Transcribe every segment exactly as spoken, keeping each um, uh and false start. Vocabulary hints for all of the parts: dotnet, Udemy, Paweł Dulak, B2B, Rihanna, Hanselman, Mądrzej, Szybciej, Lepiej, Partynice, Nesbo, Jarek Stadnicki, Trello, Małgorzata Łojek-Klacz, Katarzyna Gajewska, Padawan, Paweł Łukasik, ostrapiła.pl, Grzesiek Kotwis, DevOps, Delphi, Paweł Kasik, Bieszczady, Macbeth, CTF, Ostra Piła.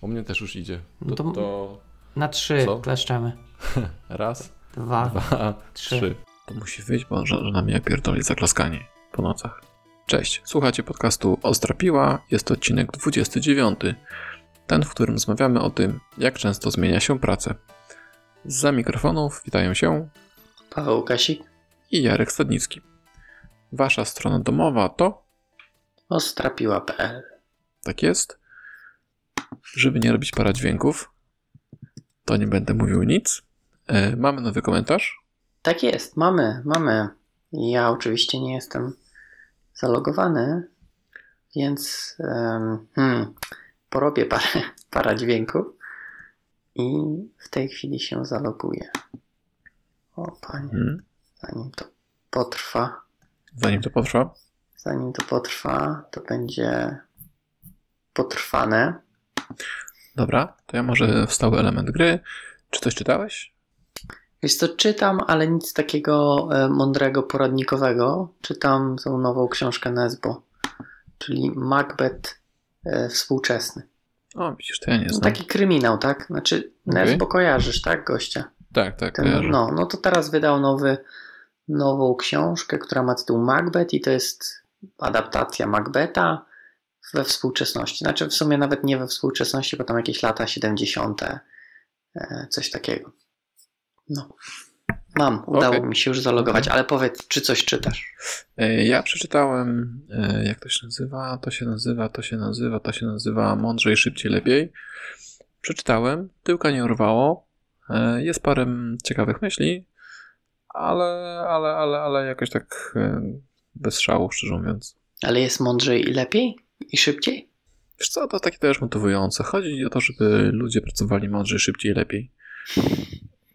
U mnie też już idzie. To, to to... Na trzy co? Kleszczemy. Raz, dwa, dwa trzy. trzy. To musi wyjść, bo że na mnie pierdoli zaklaskanie po nocach. Cześć, słuchacie podcastu Ostra Piła. Jest to odcinek dwudziesty dziewiąty. Ten, w którym rozmawiamy o tym, jak często zmienia się pracę. Za mikrofonów witają się Paweł Kasik i Jarek Stadnicki. Wasza strona domowa to ostrapiła kropka pe el. Tak jest. Żeby nie robić para dźwięków, to nie będę mówił nic. E, mamy nowy komentarz? Tak jest, mamy, mamy. Ja oczywiście nie jestem zalogowany, więc um, hmm, porobię parę, parę dźwięków i w tej chwili się zaloguję. O panie, hmm. zanim to potrwa. Zanim to potrwa? Zanim to potrwa, to będzie potrwane. Dobra, to ja może wstały element gry. Czy coś czytałeś? Wiesz co, czytam, ale nic takiego mądrego, poradnikowego. Czytam tą nową książkę Nesbo, czyli Macbeth współczesny. O, widzisz, to ja nie znam. No, taki kryminał, tak? Znaczy okay. Nesbo kojarzysz, tak, gościa? Tak, tak, Ten, kojarzę. No, no to teraz wydał nowy, nową książkę, która ma tytuł Macbeth i to jest adaptacja Macbetha we współczesności. Znaczy w sumie nawet nie we współczesności, bo tam jakieś lata siedemdziesiąte. Coś takiego. No. Mam. Udało okay. mi się już zalogować, okay. ale powiedz, czy coś czytasz? Ja przeczytałem, jak to się nazywa, to się nazywa, to się nazywa, to się nazywa Mądrzej, Szybciej, Lepiej. Przeczytałem, tyłka nie urwało. Jest parę ciekawych myśli, ale, ale, ale, ale jakoś tak bez szału, szczerze mówiąc. Ale jest mądrzej i lepiej? I szybciej? Wiesz co, to takie też motywujące. Chodzi o to, żeby ludzie pracowali mądrzej, szybciej, lepiej.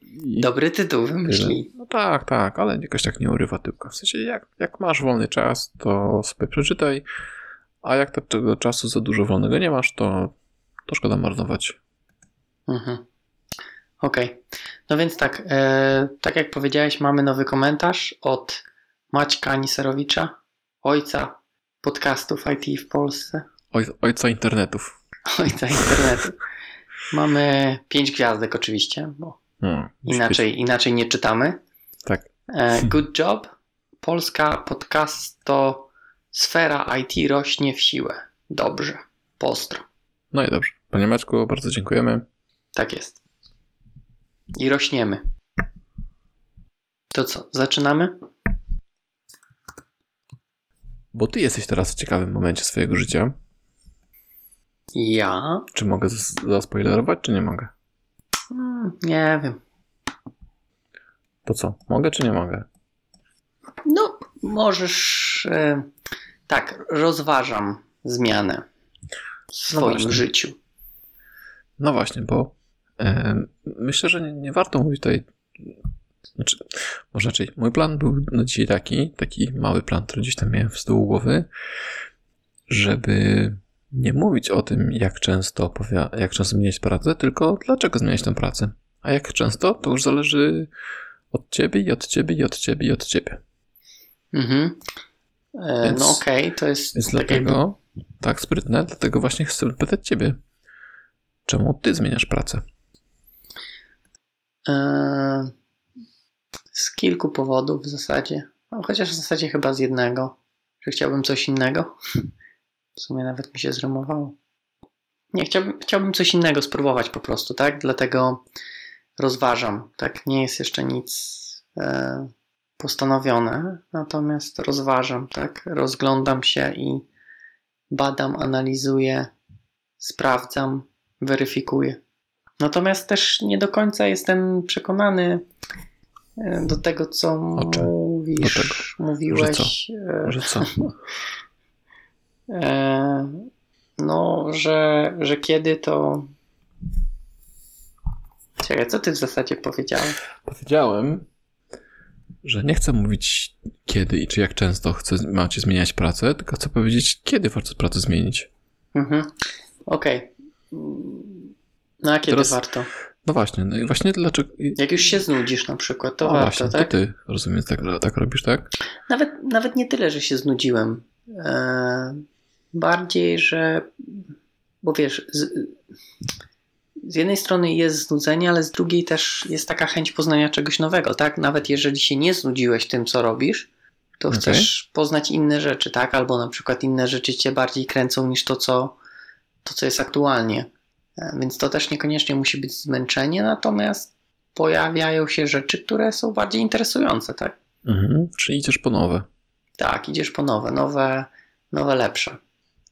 I dobry tytuł wymyśli. No tak, tak, ale jakoś tak nie urywa tyłka. W sensie jak, jak masz wolny czas, to sobie przeczytaj, a jak tego czasu za dużo wolnego nie masz, to, to szkoda marnować. Mhm. Okej. Okay. No więc tak, e, tak jak powiedziałeś, mamy nowy komentarz od Maćka Aniserowicza, ojca podcastów I T w Polsce. Oj, ojca internetów. Ojca internetów. Mamy pięć gwiazdek oczywiście, bo hmm, inaczej, inaczej nie czytamy. Tak. Good job. Polska podcast to sfera I T rośnie w siłę. Dobrze. Pozdro. No i dobrze. Panie Maćku, bardzo dziękujemy. Tak jest. I rośniemy. To co, zaczynamy? Bo ty jesteś teraz w ciekawym momencie swojego życia. Ja? Czy mogę zaspoilerować, czy nie mogę? Hmm, nie wiem. To co? Mogę, czy nie mogę? No, możesz... Yy, tak, rozważam zmianę w swoim no życiu. No właśnie, bo yy, myślę, że nie, nie warto mówić tutaj... Znaczy, może raczej, mój plan był na dzisiaj taki, taki mały plan, który gdzieś tam miałem z tyłu głowy, żeby nie mówić o tym, jak często, opowiada, jak często zmieniać pracę, tylko dlaczego zmieniać tę pracę. A jak często, to już zależy od ciebie i od ciebie i od ciebie i od ciebie. Mhm. E, więc, no okej, okay, to jest... Więc dlatego, jakby... tak sprytne, dlatego właśnie chcę pytać ciebie, czemu ty zmieniasz pracę? E... Z kilku powodów w zasadzie. No, chociaż w zasadzie chyba z jednego. Że chciałbym coś innego. W sumie nawet mi się zrymowało. Nie, chciałbym, chciałbym coś innego spróbować po prostu, tak? Dlatego rozważam. Tak, nie jest jeszcze nic e, postanowione. Natomiast rozważam, tak? Rozglądam się i badam, analizuję, sprawdzam, weryfikuję. Natomiast też nie do końca jestem przekonany... Do tego, co mówisz, tego. mówiłeś. Że co? Że co? No, że, że kiedy to... Czekaj, co ty w zasadzie powiedziałeś? Powiedziałem, że nie chcę mówić kiedy i czy jak często chcę, macie zmieniać pracę, tylko chcę powiedzieć, kiedy warto pracę zmienić. Mhm. Okej. Okay. No a kiedy Teraz... warto? No właśnie, no i właśnie dlaczego... Jak już się znudzisz na przykład, to no warto, właśnie, tak? To ty, rozumiem, tak, tak robisz, tak? Nawet, nawet nie tyle, że się znudziłem. Bardziej, że bo wiesz, z, z jednej strony jest znudzenie, ale z drugiej też jest taka chęć poznania czegoś nowego, tak? Nawet jeżeli się nie znudziłeś tym, co robisz, to okay. chcesz poznać inne rzeczy, tak? Albo na przykład inne rzeczy cię bardziej kręcą niż to, co, to, co jest aktualnie. Więc to też niekoniecznie musi być zmęczenie, natomiast pojawiają się rzeczy, które są bardziej interesujące, tak? Mhm. Czyli idziesz po nowe. Tak, idziesz po nowe, nowe, nowe lepsze.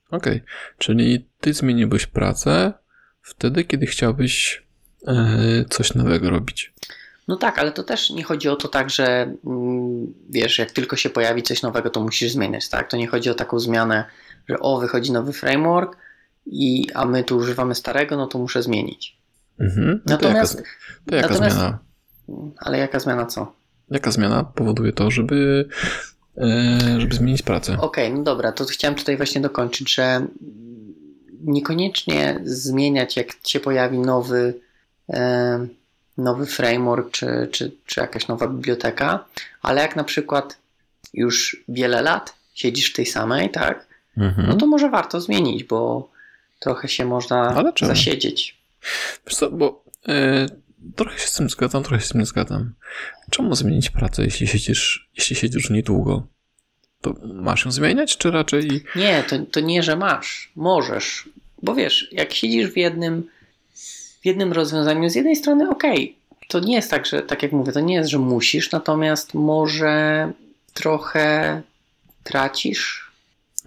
Okej, okay. Czyli ty zmieniłbyś pracę wtedy, kiedy chciałbyś yy, coś nowego robić. No tak, ale to też nie chodzi o to tak, że wiesz, jak tylko się pojawi coś nowego, to musisz zmieniać, tak? To nie chodzi o taką zmianę, że o, wychodzi nowy framework, i, a my tu używamy starego, no to muszę zmienić. Mhm. No to natomiast, jaka, to jaka natomiast, zmiana? Ale jaka zmiana co? Jaka zmiana powoduje to, żeby, żeby zmienić pracę? Okej, okay, no dobra, to chciałem tutaj właśnie dokończyć, że niekoniecznie zmieniać, jak się pojawi nowy nowy framework czy, czy, czy jakaś nowa biblioteka, ale jak na przykład już wiele lat siedzisz w tej samej, tak? Mhm. No to może warto zmienić, bo trochę się można zasiedzieć. Wiesz co, bo y, trochę się z tym zgadzam, trochę się z tym nie zgadzam. Czemu zmienić pracę, jeśli siedzisz, jeśli siedzisz niedługo? To masz ją zmieniać, czy raczej... Nie, to, to nie, że masz. Możesz. Bo wiesz, jak siedzisz w jednym w jednym rozwiązaniu, z jednej strony okej, okay, to nie jest tak, że, tak jak mówię, to nie jest, że musisz, natomiast może trochę tracisz.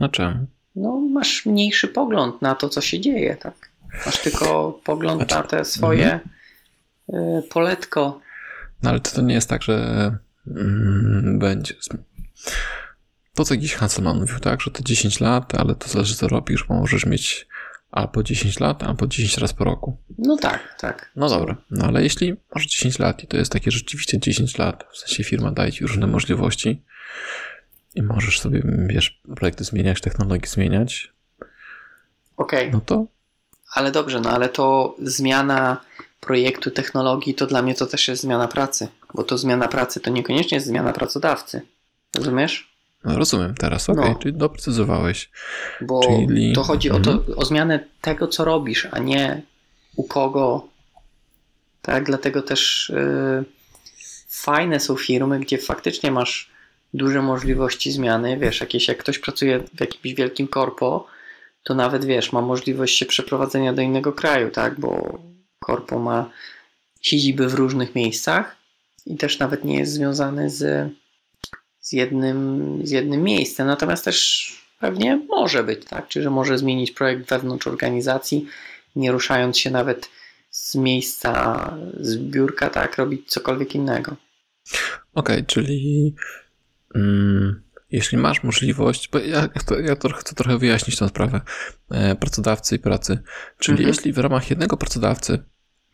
Na czym? No, masz mniejszy pogląd na to, co się dzieje, tak? Masz tylko pogląd znaczy, na te swoje mm. poletko. No ale to nie jest tak, że mm, będzie. To, co jakiś Hanselman mówił, tak, że to dziesięć lat, ale to zależy, co robisz, bo możesz mieć albo dziesięć lat, albo dziesięć razy po roku. No tak, tak. No dobra, no ale jeśli masz dziesięć lat i to jest takie rzeczywiście dziesięć lat, w sensie firma daje ci różne możliwości i możesz sobie, wiesz, projekty zmieniać, technologie zmieniać. Okej. Okay. No to? Ale dobrze, no ale to zmiana projektu, technologii, to dla mnie to też jest zmiana pracy, bo to zmiana pracy to niekoniecznie jest zmiana pracodawcy. Rozumiesz? No rozumiem teraz, okej, okay, no. Czyli doprecyzowałeś. Bo czyli... to chodzi o, to, o zmianę tego, co robisz, a nie u kogo. Tak, dlatego też yy, fajne są firmy, gdzie faktycznie masz duże możliwości zmiany. Wiesz, jakieś, jak ktoś pracuje w jakimś wielkim korpo, to nawet wiesz, ma możliwość się przeprowadzenia do innego kraju, tak, bo korpo ma siedziby w różnych miejscach i też nawet nie jest związany z z jednym, z jednym miejscem, natomiast też pewnie może być, tak, czyli że może zmienić projekt wewnątrz organizacji, nie ruszając się nawet z miejsca, z biurka, tak, robić cokolwiek innego. Okej, okay, czyli um, jeśli masz możliwość, bo ja, to, ja to chcę trochę wyjaśnić tę sprawę e, pracodawcy i pracy, czyli mhm. jeśli w ramach jednego pracodawcy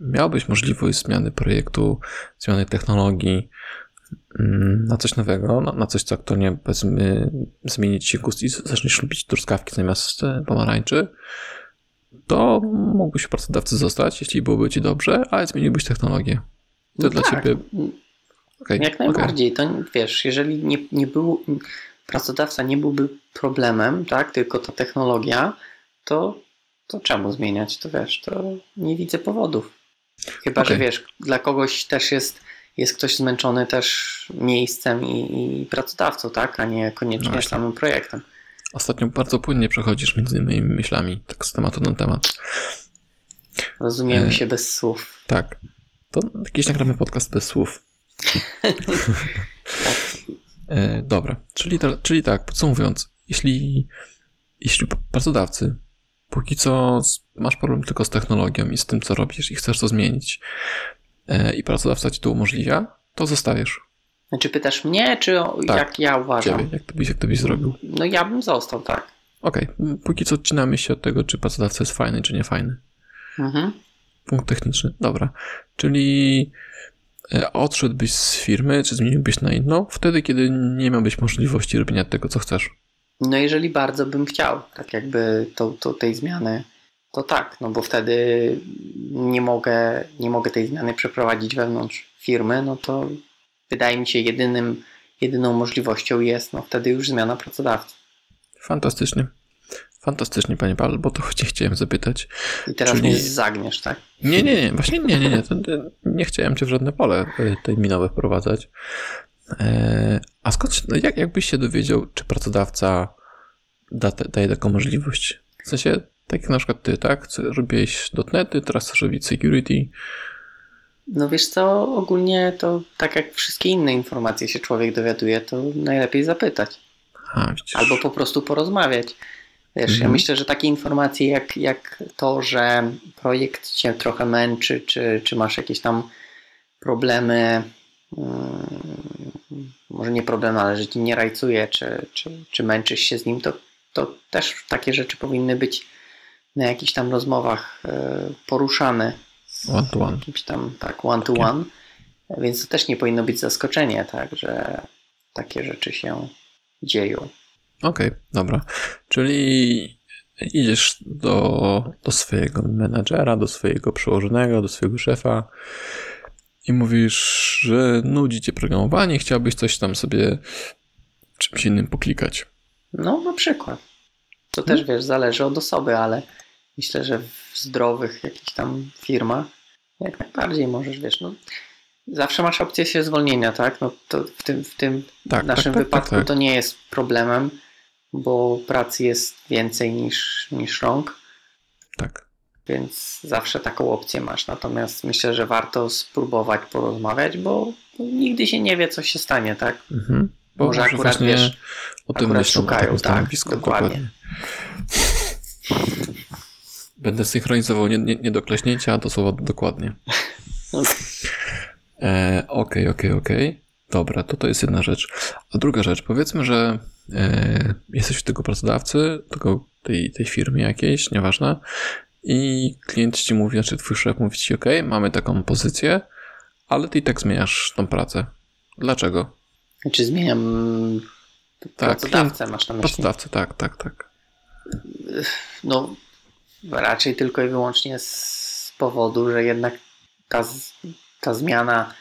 miałbyś możliwość zmiany projektu, zmiany technologii, na coś nowego, na coś, co aktualnie powiedzmy zmienić się gust i zaczniesz lubić truskawki zamiast pomarańczy, to mógłbyś pracodawcy zostać, jeśli byłoby ci dobrze, ale zmieniłbyś technologię. To no dla tak. ciebie... Okay, jak najbardziej. Okay. To wiesz, jeżeli nie, nie był, pracodawca nie byłby problemem, tak, tylko ta technologia, to, to czemu zmieniać? To wiesz, to nie widzę powodów. Chyba, okay. że wiesz, dla kogoś też jest jest ktoś zmęczony też miejscem i, i pracodawcą, tak? A nie koniecznie no samym projektem. Ostatnio bardzo płynnie przechodzisz między moimi myślami, tak z tematu na temat. Rozumiemy e... się bez słów. Tak. To jakiś nagramy podcast bez słów. e, dobra. Czyli, to, czyli tak, podsumowując, jeśli, jeśli pracodawcy póki co masz problem tylko z technologią i z tym, co robisz i chcesz to zmienić, i pracodawca ci to umożliwia, to zostajesz. Znaczy pytasz mnie, czy o, tak, jak ja uważam? Ciebie, jak to byś, jak to byś zrobił? No ja bym został, tak. Okej, okay. Póki co odcinamy się od tego, czy pracodawca jest fajny, czy nie fajny. Mhm. Punkt techniczny, dobra. Czyli odszedłbyś z firmy, czy zmieniłbyś na inną, wtedy, kiedy nie miałbyś możliwości robienia tego, co chcesz. No jeżeli bardzo bym chciał, tak jakby to, to tej zmiany... To tak, no bo wtedy nie mogę, nie mogę tej zmiany przeprowadzić wewnątrz firmy, no to wydaje mi się jedynym, jedyną możliwością jest no wtedy już zmiana pracodawcy. Fantastycznie. Fantastycznie, panie Paweł, bo to cię chciałem zapytać. I teraz czyli... mnie zagniesz, tak? Nie, nie, nie, właśnie nie, nie, nie. Nie chciałem cię w żadne pole terminowe wprowadzać. A skąd, jak, jakbyś się dowiedział, czy pracodawca da, daje taką możliwość? W sensie, tak jak na przykład ty, tak? Robiłeś dotnety, teraz chcesz robić security. No wiesz co, ogólnie to tak jak wszystkie inne informacje się człowiek dowiaduje, to najlepiej zapytać. A, albo po prostu porozmawiać. Wiesz, mhm. ja myślę, że takie informacje jak, jak to, że projekt cię trochę męczy, czy, czy masz jakieś tam problemy, hmm, może nie problemy, ale że ci nie rajcuje, czy, czy, czy męczysz się z nim, to, to też takie rzeczy powinny być na jakichś tam rozmowach poruszane. One to one. Jakimś tam, tak, one to one. Więc to też nie powinno być zaskoczenie, tak, że takie rzeczy się dzieją. Okej, okay, dobra. Czyli idziesz do, do swojego menadżera, do swojego przełożonego, do swojego szefa i mówisz, że nudzi cię programowanie, chciałbyś coś tam sobie czymś innym poklikać. No, na przykład. To też, wiesz, zależy od osoby, ale myślę, że w zdrowych jakichś tam firmach jak najbardziej możesz, wiesz, no zawsze masz opcję się zwolnienia, tak? No to w tym, w tym tak, naszym tak, wypadku tak, tak. to nie jest problemem, bo pracy jest więcej niż, niż rąk. Tak. Więc zawsze taką opcję masz. Natomiast myślę, że warto spróbować porozmawiać, bo nigdy się nie wie, co się stanie, tak? Mhm. Bo może akurat, wiesz, o tym akurat myślą, szukają, tak, dokładnie. dokładnie. Będę synchronizował nie, nie, nie do kleśnięcia, a to słowo dokładnie. Okej, okej, okej. Dobra, to to jest jedna rzecz. A druga rzecz, powiedzmy, że e, jesteś u tego pracodawcy, tego, tej, tej firmy jakiejś, nieważne, i klient ci mówi, znaczy twój szef mówi ci, okej, okay, mamy taką pozycję, ale ty i tak zmieniasz tą pracę. Dlaczego? Znaczy zmieniam pracodawcę, tak, masz na myśli? Pracodawcę, tak, tak, tak. No... Raczej tylko i wyłącznie z powodu, że jednak ta, ta zmiana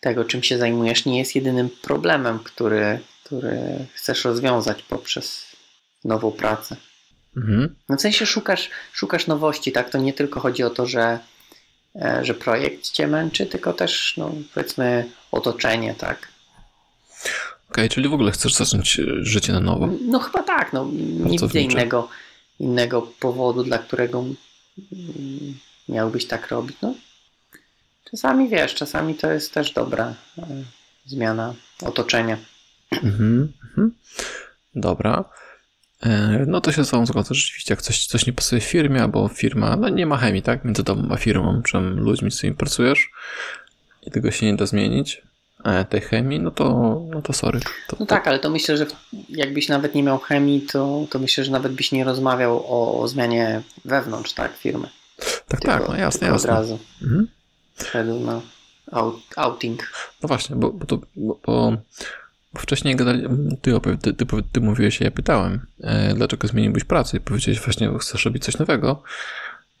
tego, czym się zajmujesz, nie jest jedynym problemem, który, który chcesz rozwiązać poprzez nową pracę. Mhm. No w sensie szukasz, szukasz nowości, tak? To nie tylko chodzi o to, że, że projekt cię męczy, tylko też, no, powiedzmy, otoczenie, tak? Okej, okay, czyli w ogóle chcesz zacząć życie na nowo? No chyba tak, no nic innego. innego powodu, dla którego miałbyś tak robić. No, czasami wiesz, czasami to jest też dobra zmiana otoczenia. Mm-hmm. Dobra. No to się z wami zgodzę. Rzeczywiście, jak coś, coś nie pasuje w firmie, albo firma, no nie ma chemii, tak? Między tobą a firmą, czym ludźmi, z którymi pracujesz i tego się nie da zmienić, tej chemii, no to, no to sorry. To, no tak, to... ale to myślę, że jakbyś nawet nie miał chemii, to, to myślę, że nawet byś nie rozmawiał o, o zmianie wewnątrz, tak, firmy. Tak, tylko, tak, no jasne, jasne. Od razu. Mhm. Wszedł na out, outing. No właśnie, bo, bo, to, bo, bo wcześniej gadali, ty, opowie, ty, ty, ty mówiłeś, ja pytałem, e, dlaczego zmieniłbyś pracę i powiedziałeś właśnie, chcesz robić coś nowego,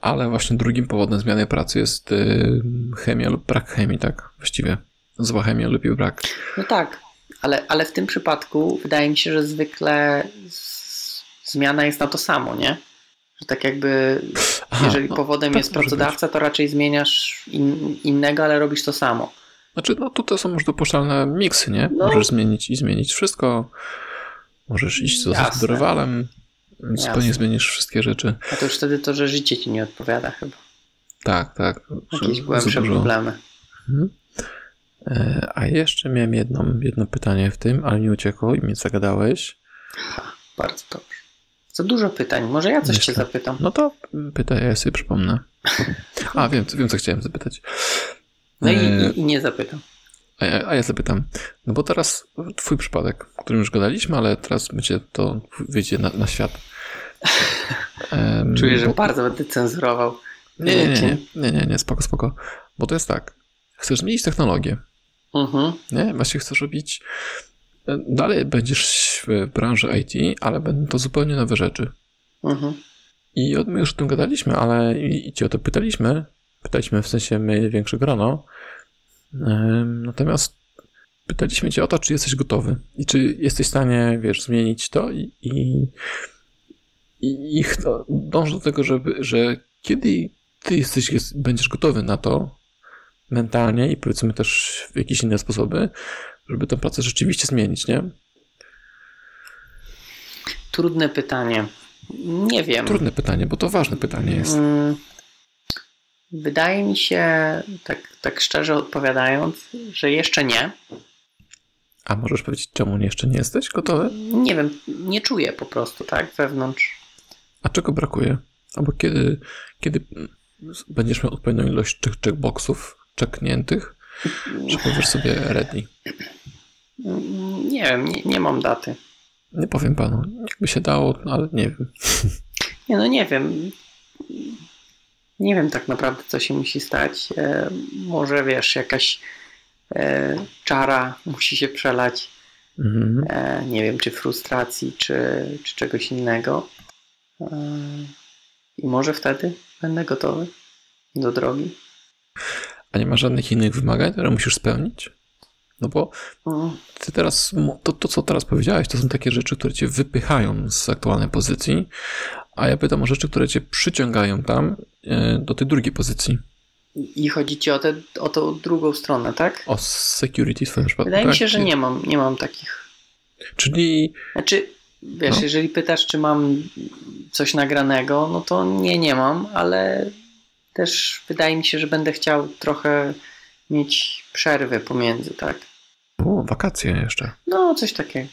ale właśnie drugim powodem zmiany pracy jest e, chemia lub brak chemii, tak, właściwie. Zła chemia lub brak. No tak, ale, ale w tym przypadku wydaje mi się, że zwykle z, zmiana jest na to samo, nie? Że tak jakby, Aha, jeżeli no, powodem tak jest pracodawca, być. to raczej zmieniasz in, innego, ale robisz to samo. Znaczy, no tutaj są już dopuszczalne miksy, nie? No. Możesz zmienić i zmienić wszystko. Możesz iść z rywalem, zupełnie zmienisz wszystkie rzeczy. A to już wtedy to, że życie ci nie odpowiada chyba. Tak, tak. Jakieś głębsze problemy. Mhm. A jeszcze miałem jedną, jedno pytanie w tym, ale mi uciekło i mnie zagadałeś. Ha, bardzo dobrze. Za dużo pytań. Może ja coś Myślę. cię zapytam. No to pytaj, ja sobie przypomnę. A, wiem, wiem co chciałem zapytać. No i, i, i nie zapytam. A ja, a ja zapytam. No bo teraz twój przypadek, o którym już gadaliśmy, ale teraz będzie to wyjdzie na, na świat. Um, Czuję, że bo... bardzo będę cenzurował. Nie, nie, nie, nie, nie, nie, nie, spoko, spoko. Bo to jest tak. Chcesz zmienić technologię. Uh-huh. Nie? Właśnie chcesz robić... Dalej będziesz w branży I T, ale będą to zupełnie nowe rzeczy. Uh-huh. I my już o tym gadaliśmy, ale i, i cię o to pytaliśmy. Pytaliśmy w sensie my większe grono. Natomiast pytaliśmy cię o to, czy jesteś gotowy i czy jesteś w stanie, wiesz, zmienić to i, i, i, i dąż do tego, żeby, że kiedy ty jesteś, jest, będziesz gotowy na to mentalnie i powiedzmy też w jakieś inne sposoby, żeby tę pracę rzeczywiście zmienić, nie? Trudne pytanie. Nie wiem. Trudne pytanie, bo to ważne pytanie jest. Wydaje mi się, tak, tak szczerze odpowiadając, że jeszcze nie. A możesz powiedzieć, czemu jeszcze nie jesteś gotowy? Nie wiem, nie czuję po prostu, tak, wewnątrz. A czego brakuje? Albo kiedy, kiedy będziesz miał odpowiednią ilość tych checkboxów czekniętych, czy powiesz sobie ready? Nie wiem, nie, nie mam daty. Nie powiem panu, jakby się dało, no ale nie wiem. Nie, no nie wiem. Nie wiem tak naprawdę, co się musi stać. E, może, wiesz, jakaś e, czara musi się przelać. Mhm. E, nie wiem, czy frustracji, czy, czy czegoś innego. E, I może wtedy będę gotowy do drogi. A nie ma żadnych innych wymagań, które musisz spełnić? No bo ty teraz, to, to co teraz powiedziałeś, to są takie rzeczy, które cię wypychają z aktualnej pozycji, a ja pytam o rzeczy, które cię przyciągają tam do tej drugiej pozycji. I chodzi ci o, te, o tą drugą stronę, tak? O security w twoim przypadku. Wydaje mi się, że nie mam, nie mam takich. Czyli... Znaczy, wiesz, no. Jeżeli pytasz, czy mam coś nagranego, no to nie, nie mam, ale też wydaje mi się, że będę chciał trochę... mieć przerwy pomiędzy, tak? O, wakacje jeszcze. No, coś takiego.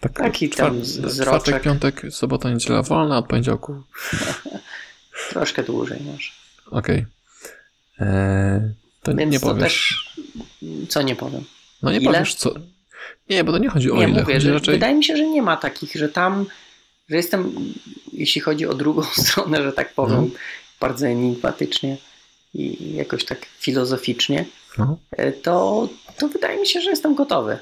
Tak, Taki czwart, tam zroczek. Czwartek, piątek, sobota, niedziela wolna od poniedziałku. Troszkę dłużej może. Okej. Okay. To Więc nie to powiesz. Też, co nie powiem? No nie ile? Powiesz co. Nie, bo to nie chodzi o nie, ile. Mówię, chodzi że, raczej... Wydaje mi się, że nie ma takich, że tam, że jestem, jeśli chodzi o drugą stronę, że tak powiem, no. Bardzo enigmatycznie. I jakoś tak filozoficznie, no. to, to wydaje mi się, że jestem gotowy.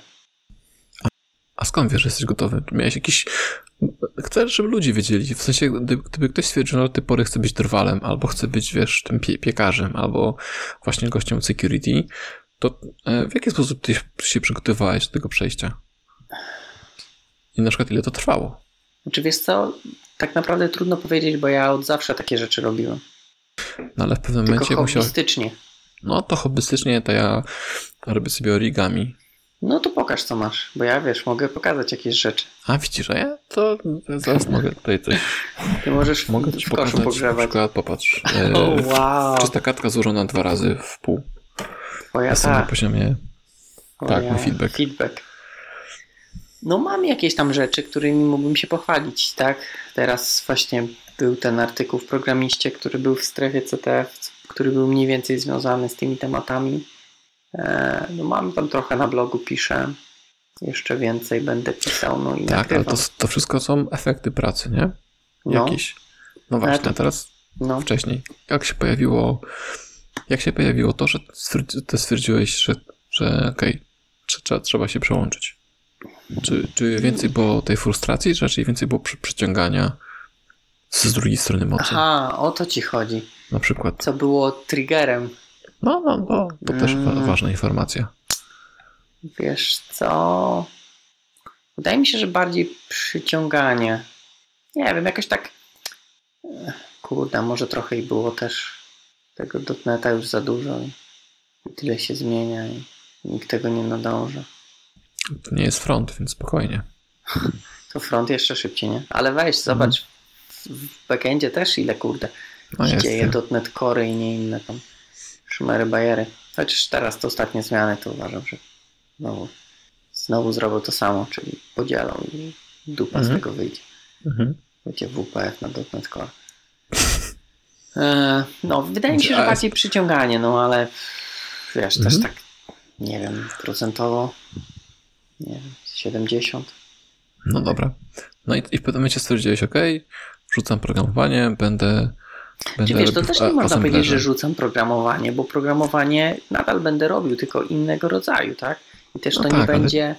A, a skąd wiesz, że jesteś gotowy? Miałeś jakiś... Chcesz, żeby ludzie wiedzieli. W sensie, gdyby, gdyby ktoś stwierdził, że do tej pory chce być drwalem, albo chce być, wiesz, tym pie- piekarzem, albo właśnie gościem security, to w jaki sposób ty się przygotowywałeś do tego przejścia? I na przykład ile to trwało? Znaczy, wiesz co? Tak naprawdę trudno powiedzieć, bo ja od zawsze takie rzeczy robiłem. No ale w pewnym Tylko momencie musiał... hobbystycznie. No to hobbystycznie to ja robię sobie origami. No to pokaż co masz, bo ja wiesz, mogę pokazać jakieś rzeczy. A widzisz, a ja to zaraz mogę tutaj coś... Ty możesz mogę w koszu pogrzebać. Na przykład, popatrz. E, oh, wow. Czysta kartka złożona dwa razy w pół. O ja na samym poziomie. Tak, mój feedback. feedback. No mam jakieś tam rzeczy, którymi mógłbym się pochwalić, tak? Teraz właśnie... Był ten artykuł w Programiście, który był w strefie C T F, który był mniej więcej związany z tymi tematami. No mam tam trochę na blogu, piszę. Jeszcze więcej będę pisał. No i tak, ale to, to wszystko są efekty pracy, nie? Jakieś. No, no właśnie, to, teraz no. Wcześniej. Jak się pojawiło jak się pojawiło to, że ty stwierdziłeś, że, że okej, okay, trzeba, trzeba się przełączyć? Czy, czy więcej było tej frustracji, czy raczej więcej było przy, przyciągania z drugiej strony mocy. Aha, o to ci chodzi. Na przykład. Co było triggerem. No, no, bo to też hmm. ważna informacja. Wiesz co? Wydaje mi się, że bardziej przyciąganie. Nie wiem, jakoś tak... Kurde, może trochę i było też tego dotneta już za dużo i tyle się zmienia i nikt tego nie nadąża. To nie jest front, więc spokojnie. To front jeszcze szybciej, nie? Ale weź, zobacz. Hmm. W backendzie też ile kurde no się dzieje, dotnet core'y i nie inne tam szmery, bajery. Chociaż teraz te ostatnie zmiany to uważam, że znowu, znowu zrobią to samo, czyli podzielą i dupa mhm. z tego wyjdzie. Mhm. Będzie W P F na dotnet core. E, no, wydaje mi się, że bardziej przyciąganie, no ale wiesz, mhm. też tak nie wiem, procentowo nie wiem, siedemdziesiąt. No dobra. No i, i w pewnym momencie stwierdziłeś, ok, rzucam programowanie, będę... będę wiesz, to też nie można assemblerze. Powiedzieć, że rzucam programowanie, bo programowanie nadal będę robił, tylko innego rodzaju, tak? I też no to tak, nie będzie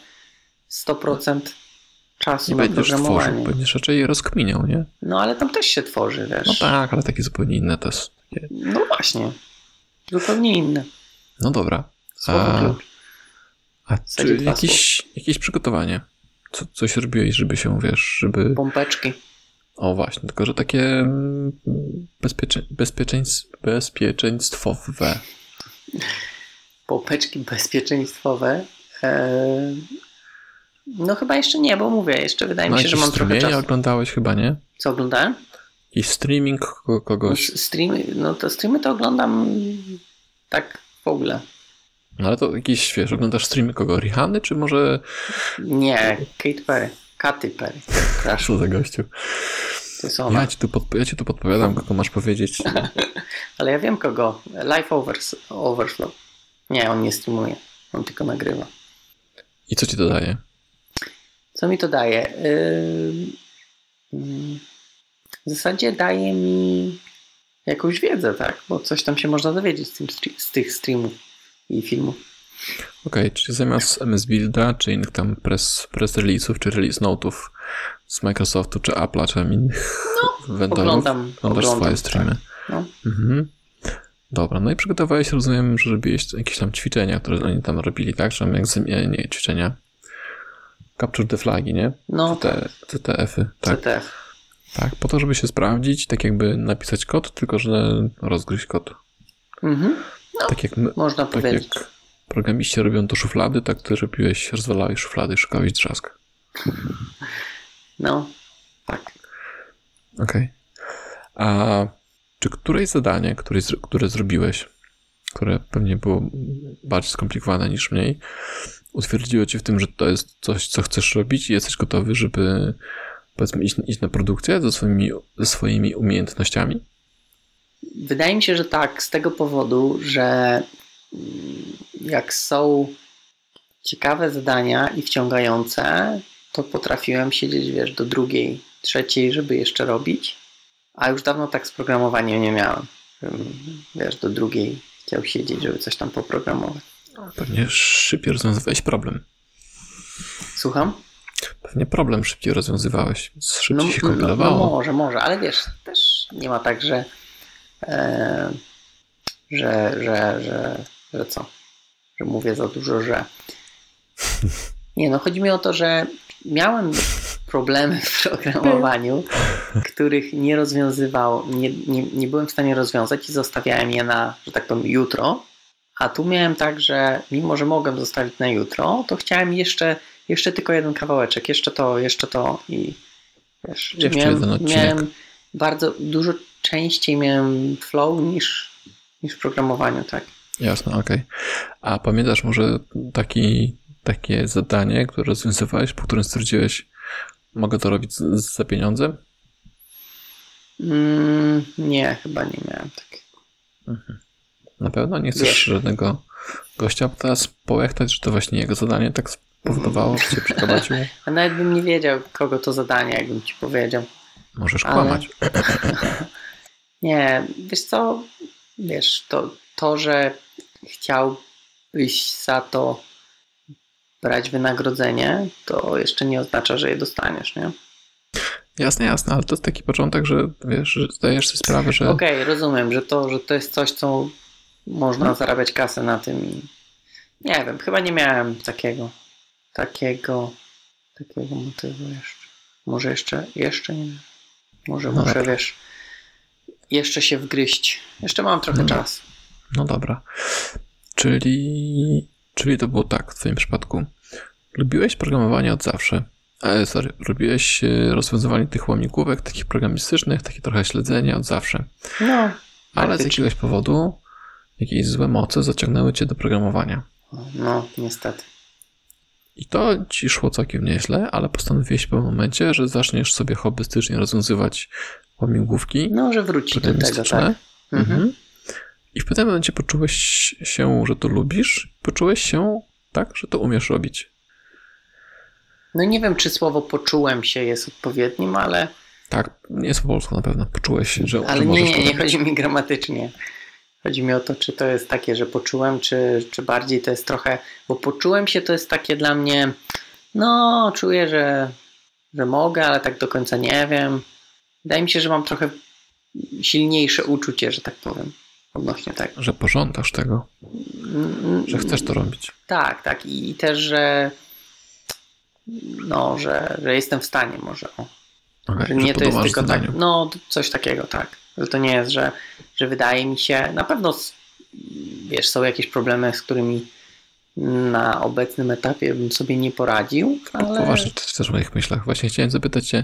sto procent czasu na programowanie. Tworzył, będziesz raczej rozkminiał, nie? No ale tam też się tworzy, wiesz. No tak, ale takie zupełnie inne też. Takie... No właśnie. Zupełnie inne. No dobra. A, a czy jakieś, jakieś przygotowanie? Co, coś robiłeś, żeby się, wiesz, żeby... Pompeczki. O właśnie, tylko że takie bezpiecze, bezpieczeństw, bezpieczeństwowe. Popeczki bezpieczeństwowe? Eee, no chyba jeszcze nie, bo mówię, jeszcze wydaje no mi się, że mam trochę czasu. Oglądałeś chyba, nie? Co oglądałem? I streaming kogoś. No, streamy, no to streamy to oglądam tak w ogóle. No ale to jakiś, wiesz, oglądasz streamy kogo? Rihanny czy może... Nie, Katy Perry. Katy Perry. Co za gościu. To jest ona. Ja ci tu, podp- ja ci tu podpowiadam, kogo masz powiedzieć. Ale ja wiem kogo. Life Overs- Overflow. Nie, on nie streamuje. On tylko nagrywa. I co ci to daje? Co mi to daje? Yy... W zasadzie daje mi jakąś wiedzę, tak? Bo coś tam się można dowiedzieć z, tym, z tych streamów i filmów. Okej, okay, czyli zamiast M S Builda, czy innych tam press, press release'ów, czy release note'ów z Microsoftu, czy Apple'a, czy innych no, vendorów, oglądam, oglądasz oglądam, swoje streamy. Tak. No. Mhm. Dobra, no i przygotowałeś, rozumiem, że robiłeś jakieś tam ćwiczenia, które oni tam robili, tak? Czy tam jak zmienienie ćwiczenia. Capture the flagi, nie? No. C T F-y. Tak. C T F. Tak, po to, żeby się sprawdzić, tak jakby napisać kod, tylko że rozgryźć kod. Mhm. No, tak jak my, można tak powiedzieć. Tak jak programiści robią to szuflady, tak ty robiłeś, rozwalałeś szuflady i szukałeś drzask. No, tak. Okej. Okay. A czy któreś zadanie, które, które zrobiłeś, które pewnie było bardziej skomplikowane niż mniej, utwierdziło cię w tym, że to jest coś, co chcesz robić i jesteś gotowy, żeby powiedzmy iść, iść na produkcję ze swoimi, ze swoimi umiejętnościami? Wydaje mi się, że tak, z tego powodu, że jak są ciekawe zadania i wciągające, to potrafiłem siedzieć, wiesz, do drugiej, trzeciej, żeby jeszcze robić, a już dawno tak z programowaniem nie miałem. Wiesz, do drugiej chciał siedzieć, żeby coś tam poprogramować. Pewnie szybciej rozwiązywałeś problem. Słucham? Pewnie problem szybciej rozwiązywałeś, szybciej no, się kompilowało. No, no może, może, ale wiesz, też nie ma tak, że e, że, że, że, że co? Że mówię za dużo, że nie, no chodzi mi o to, że miałem problemy w programowaniu, których nie rozwiązywał, nie, nie, nie byłem w stanie rozwiązać i zostawiałem je na, że tak powiem, jutro, a tu miałem tak, że mimo, że mogłem zostawić na jutro, to chciałem jeszcze Jeszcze tylko jeden kawałeczek, jeszcze to, jeszcze to i wiesz, jeszcze miałem, jeden odcinek. Miałem bardzo dużo częściej miałem flow niż, niż w programowaniu, tak. Jasne, okej. Okay. A pamiętasz może taki, takie zadanie, które rozwiązywałeś, po którym stwierdziłeś, mogę to robić z, za pieniądze? Mm, nie, chyba nie miałem takiego. Mhm. Na pewno nie chcesz wiesz. Żadnego gościa teraz połechtać, że to właśnie jego zadanie tak powodowało, że cię przyprowadziło? A nawet bym nie wiedział, kogo to zadanie, jakbym ci powiedział. Możesz ale... kłamać. Nie, wiesz co, wiesz, to, to, że chciałbyś za to brać wynagrodzenie, to jeszcze nie oznacza, że je dostaniesz, nie? Jasne, jasne, ale to jest taki początek, że wiesz, że zdajesz sobie sprawę, że... Okej, okay, rozumiem, że to, że to jest coś, co można no. zarabiać kasę na tym i... Nie wiem, chyba nie miałem takiego takiego takiego motywu jeszcze. Może jeszcze, jeszcze nie wiem. Może no muszę, dobra. Wiesz, jeszcze się wgryźć. Jeszcze mam trochę no. czasu. No dobra. Czyli, czyli to było tak w twoim przypadku. Lubiłeś programowanie od zawsze. E, sorry, lubiłeś rozwiązywanie tych łamigłówek, takich programistycznych, takie trochę śledzenie od zawsze. No. Ale z jakiegoś powodu jakieś złe moce zaciągnęły cię do programowania. No, niestety. I to ci szło całkiem nieźle, ale postanowiłeś w pewnym momencie, że zaczniesz sobie hobbystycznie rozwiązywać łamigłówki. No, że wrócisz do tego, tak. Mhm. I w pewnym momencie poczułeś się, że to lubisz, poczułeś się tak, że to umiesz robić. No nie wiem, czy słowo poczułem się jest odpowiednim, ale... Tak, jest po polsku na pewno. Poczułeś się, że, ale że możesz nie, nie, nie chodzi mi gramatycznie. Chodzi mi o to, czy to jest takie, że poczułem, czy, czy bardziej to jest trochę... Bo poczułem się, to jest takie dla mnie... No, czuję, że, że mogę, ale tak do końca nie wiem. Wydaje mi się, że mam trochę silniejsze uczucie, że tak powiem. Odnośnie tak. Że pożądasz tego. Że chcesz to robić. Tak, tak. I też, że... No, że, że jestem w stanie może. O. Okay, że nie to jest tylko zdaniu. Tak, no coś takiego, tak. Że to nie jest, że, że wydaje mi się, na pewno wiesz, są jakieś problemy, z którymi na obecnym etapie bym sobie nie poradził, ale... Poważnie, to też w moich myślach. Właśnie chciałem zapytać cię,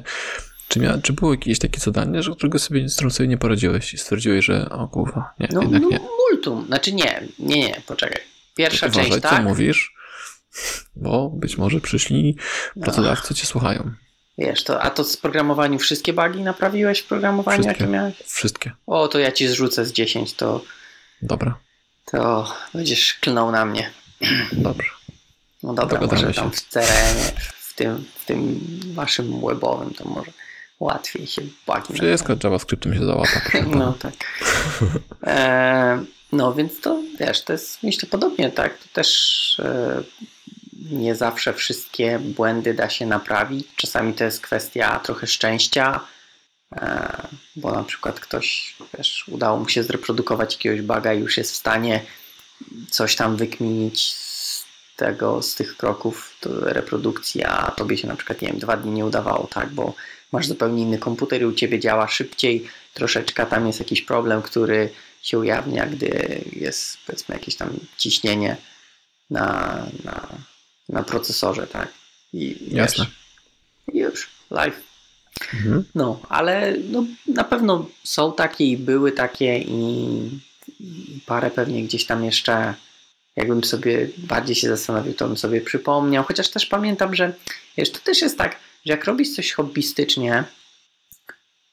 czy, mia- czy było jakieś takie zadanie, że którego sobie, z którą sobie nie poradziłeś i stwierdziłeś, że o kurwa, nie, no, jednak no, nie. multum, znaczy nie, nie, nie, poczekaj. Pierwsza uważaj, część, tak? co mówisz, bo być może przyszli no. pracodawcy cię słuchają. Wiesz, to, a to z programowaniem wszystkie bugi naprawiłeś w programowaniu, wszystkie, jakie miałeś? Wszystkie. O, to ja ci zrzucę z dziesięć, to... Dobra. To będziesz klnął na mnie. Dobrze. No dobra, Dogadamy może tam się. w terenie, w tym, w tym waszym webowym, to może łatwiej się bugi... Wszystko JavaScriptem się załata. No tak. e, no więc to, wiesz, to jest myślę podobnie, tak? To też... E, nie zawsze wszystkie błędy da się naprawić. Czasami to jest kwestia trochę szczęścia, bo na przykład ktoś, wiesz, udało mu się zreprodukować jakiegoś buga i już jest w stanie coś tam wykminić z tego, z tych kroków reprodukcji, a tobie się na przykład, nie wiem, dwa dni nie udawało, tak, bo masz zupełnie inny komputer i u ciebie działa szybciej, troszeczkę tam jest jakiś problem, który się ujawnia, gdy jest, powiedzmy, jakieś tam ciśnienie na... na na procesorze, tak? I Jasne. Wiesz, już, live. Mhm. No, ale no, na pewno są takie i były takie i, i parę pewnie gdzieś tam jeszcze, jakbym sobie bardziej się zastanowił, to bym sobie przypomniał. Chociaż też pamiętam, że wiesz, to też jest tak, że jak robisz coś hobbystycznie,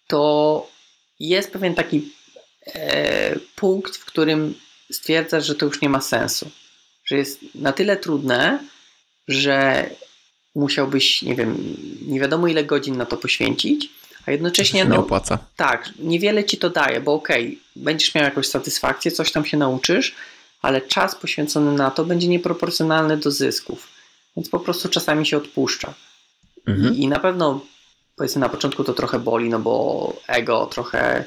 to jest pewien taki e, punkt, w którym stwierdzasz, że to już nie ma sensu. Że jest na tyle trudne, że musiałbyś, nie wiem, nie wiadomo ile godzin na to poświęcić, a jednocześnie... No, nie opłaca. Tak, niewiele ci to daje, bo okej, okay, będziesz miał jakąś satysfakcję, coś tam się nauczysz, ale czas poświęcony na to będzie nieproporcjonalny do zysków, więc po prostu czasami się odpuszcza. Mhm. I, I na pewno, powiedzmy, na początku to trochę boli, no bo ego trochę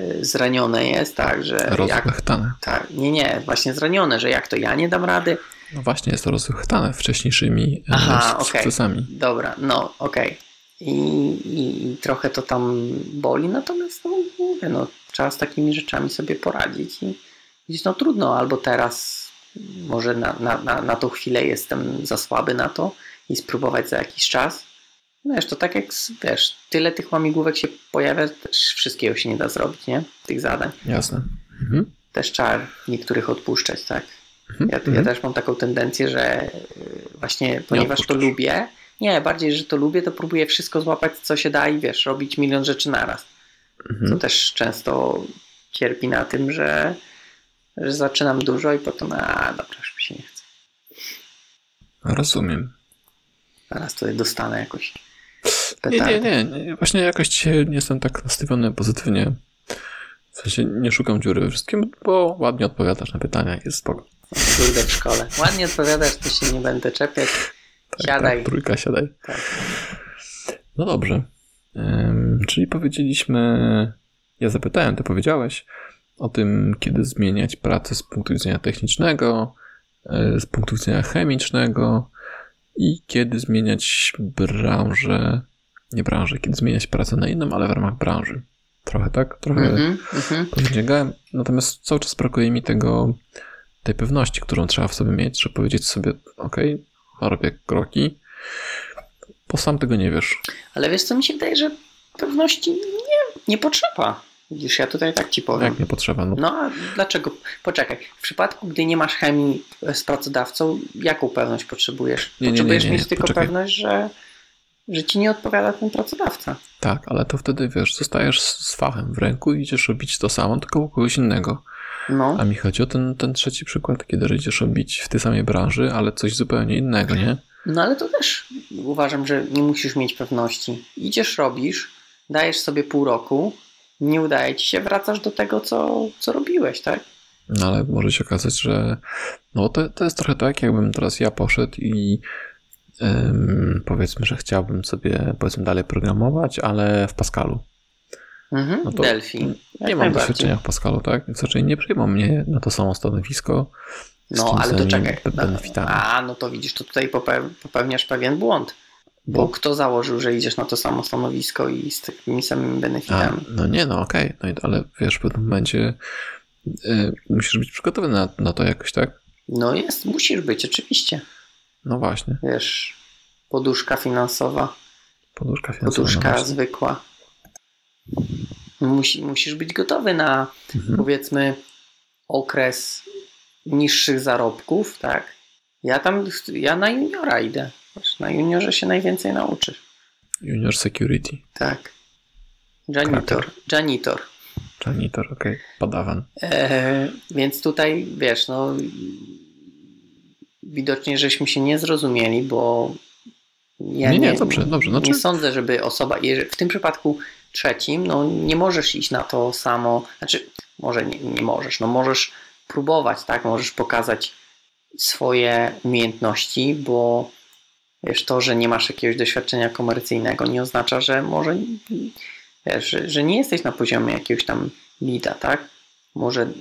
y, zranione jest, tak, że... Rozpechtane. Tak, nie, nie, właśnie zranione, że jak to ja nie dam rady... No właśnie, jest to rozchwytane wcześniejszymi Aha, sukcesami. Okay. Dobra, no okej. Okay. I, i, I trochę to tam boli, natomiast no, mówię, no, trzeba z takimi rzeczami sobie poradzić i gdzieś no trudno, albo teraz może na, na, na, na tą chwilę jestem za słaby na to i spróbować za jakiś czas. No wiesz, to tak jak, wiesz, tyle tych łamigłówek się pojawia, też wszystkiego się nie da zrobić, nie? Tych zadań. Jasne. Mhm. Też trzeba niektórych odpuszczać, tak? Ja, ja też mam taką tendencję, że właśnie ponieważ to lubię, nie, bardziej, że to lubię, to próbuję wszystko złapać, co się da i wiesz, robić milion rzeczy naraz. Mhm. Co też często cierpi na tym, że, że zaczynam dużo i potem, a dobra, już mi się nie chce. Rozumiem. Zaraz tutaj dostanę jakoś pytanie. Nie, nie, nie. Właśnie jakoś nie jestem tak nastawiony pozytywnie. W sensie nie szukam dziury we wszystkim, bo ładnie odpowiadasz na pytania, jest spoko. Kurde w szkole. Ładnie odpowiadasz, to się nie będę czepiać. Tak, siadaj. Tak, trójka, siadaj. Tak. No dobrze. Um, czyli powiedzieliśmy, ja zapytałem, ty powiedziałeś o tym, kiedy zmieniać pracę z punktu widzenia technicznego, z punktu widzenia chemicznego i kiedy zmieniać branżę, nie branżę, kiedy zmieniać pracę na inną, ale w ramach branży. Trochę tak, trochę mm-hmm, mm-hmm. powiedziałem. Natomiast cały czas brakuje mi tego, tej pewności, którą trzeba w sobie mieć, żeby powiedzieć sobie, okej, okay, robię kroki, bo sam tego nie wiesz. Ale wiesz co, mi się wydaje, że pewności nie, nie potrzeba. Widzisz, ja tutaj tak ci powiem. Jak nie potrzeba? No. No a dlaczego? Poczekaj, w przypadku, gdy nie masz chemii z pracodawcą, jaką pewność potrzebujesz? Nie, nie, potrzebujesz nie, nie, nie, mieć tylko poczekaj. pewność, że... że ci nie odpowiada ten pracodawca. Tak, ale to wtedy, wiesz, zostajesz z fachem w ręku i idziesz robić to samo, tylko u kogoś innego. No. A mi chodzi o ten, ten trzeci przykład, kiedy idziesz robić w tej samej branży, ale coś zupełnie innego, nie? No ale to też uważam, że nie musisz mieć pewności. Idziesz, robisz, dajesz sobie pół roku, nie udaje ci się, wracasz do tego, co, co robiłeś, tak? No ale może się okazać, że no to, to jest trochę tak, jakbym teraz ja poszedł i Um, powiedzmy, że chciałbym sobie powiedzmy dalej programować, ale w Pascalu. Mhm, no to Delphi. Nie Jak mam doświadczenia w Pascalu, tak? Więc raczej nie przyjmą mnie na to samo stanowisko. No, ale to czekaj. Benefitami. A, no to widzisz, to tutaj popełniasz pewien błąd. Bo kto założył, że idziesz na to samo stanowisko i z takimi samymi benefitami? A, no nie, no okej, okay. No, ale wiesz, w pewnym momencie y, musisz być przygotowany na, na to jakoś, tak? No jest, musisz być, oczywiście. No właśnie. Wiesz, poduszka finansowa. Poduszka finansowa. Poduszka no zwykła. Musi, musisz być gotowy na mhm. powiedzmy okres niższych zarobków, tak? Ja tam, ja na juniora idę. Na juniorze się najwięcej nauczysz. Junior security. Tak. Janitor. Janitor. Janitor, okej. Okay. Padawan. E, więc tutaj, wiesz, no widocznie żeśmy się nie zrozumieli, bo ja nie, nie, nie, dobrze, dobrze. Znaczy... nie sądzę, żeby osoba, w tym przypadku trzecim, no nie możesz iść na to samo, znaczy może nie, nie możesz, no możesz próbować, tak, możesz pokazać swoje umiejętności, bo wiesz, to, że nie masz jakiegoś doświadczenia komercyjnego, nie oznacza, że może wiesz, że, że nie jesteś na poziomie jakiegoś tam lida, tak? Może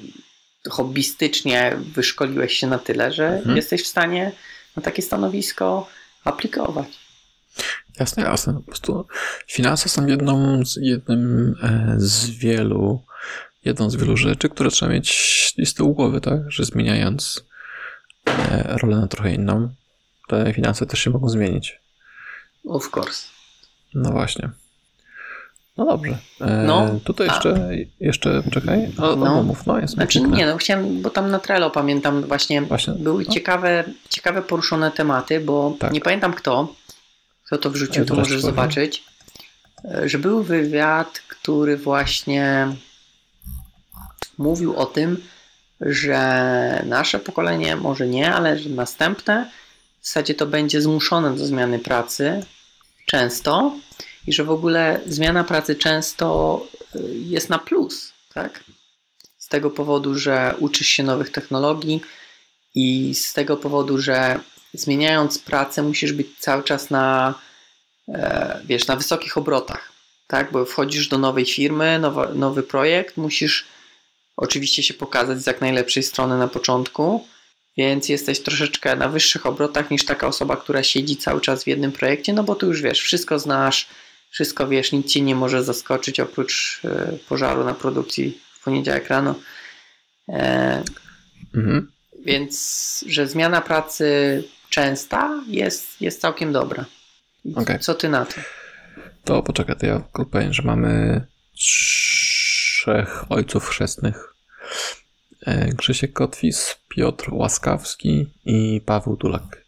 hobbystycznie wyszkoliłeś się na tyle, że mhm. jesteś w stanie na takie stanowisko aplikować. Jasne, jasne. Po prostu finanse są jedną z, jednym z wielu, jedną z wielu rzeczy, które trzeba mieć z tyłu głowy, tak? Że zmieniając rolę na trochę inną, te finanse też się mogą zmienić. Of course. No właśnie. No dobrze. E, no, tutaj a... jeszcze, jeszcze czekaj. O, no, o, mów, no jest. Znaczy piękne. Nie, no chciałem, bo tam na Trello pamiętam właśnie, właśnie? były no. ciekawe, ciekawe poruszone tematy, bo tak. nie pamiętam kto, kto to wrzucił, ja to możesz zobaczyć, że był wywiad, który właśnie mówił o tym, że nasze pokolenie, może nie, ale że następne w zasadzie to będzie zmuszone do zmiany pracy często i że w ogóle zmiana pracy często jest na plus, tak? Z tego powodu, że uczysz się nowych technologii i z tego powodu, że zmieniając pracę musisz być cały czas na, wiesz, na wysokich obrotach, tak? Bo wchodzisz do nowej firmy, nowa, nowy projekt, musisz oczywiście się pokazać z jak najlepszej strony na początku, więc jesteś troszeczkę na wyższych obrotach niż taka osoba, która siedzi cały czas w jednym projekcie, no bo tu już wiesz, wszystko znasz, wszystko wiesz, nic ci nie może zaskoczyć oprócz y, pożaru na produkcji w poniedziałek rano. E, mhm. Więc, że zmiana pracy częsta jest, jest całkiem dobra. Okay. Co ty na to? To poczekaj, to ja powiem, że mamy trzech ojców chrzestnych. Grzesiek Kotwis, Piotr Łaskawski i Paweł Dulak.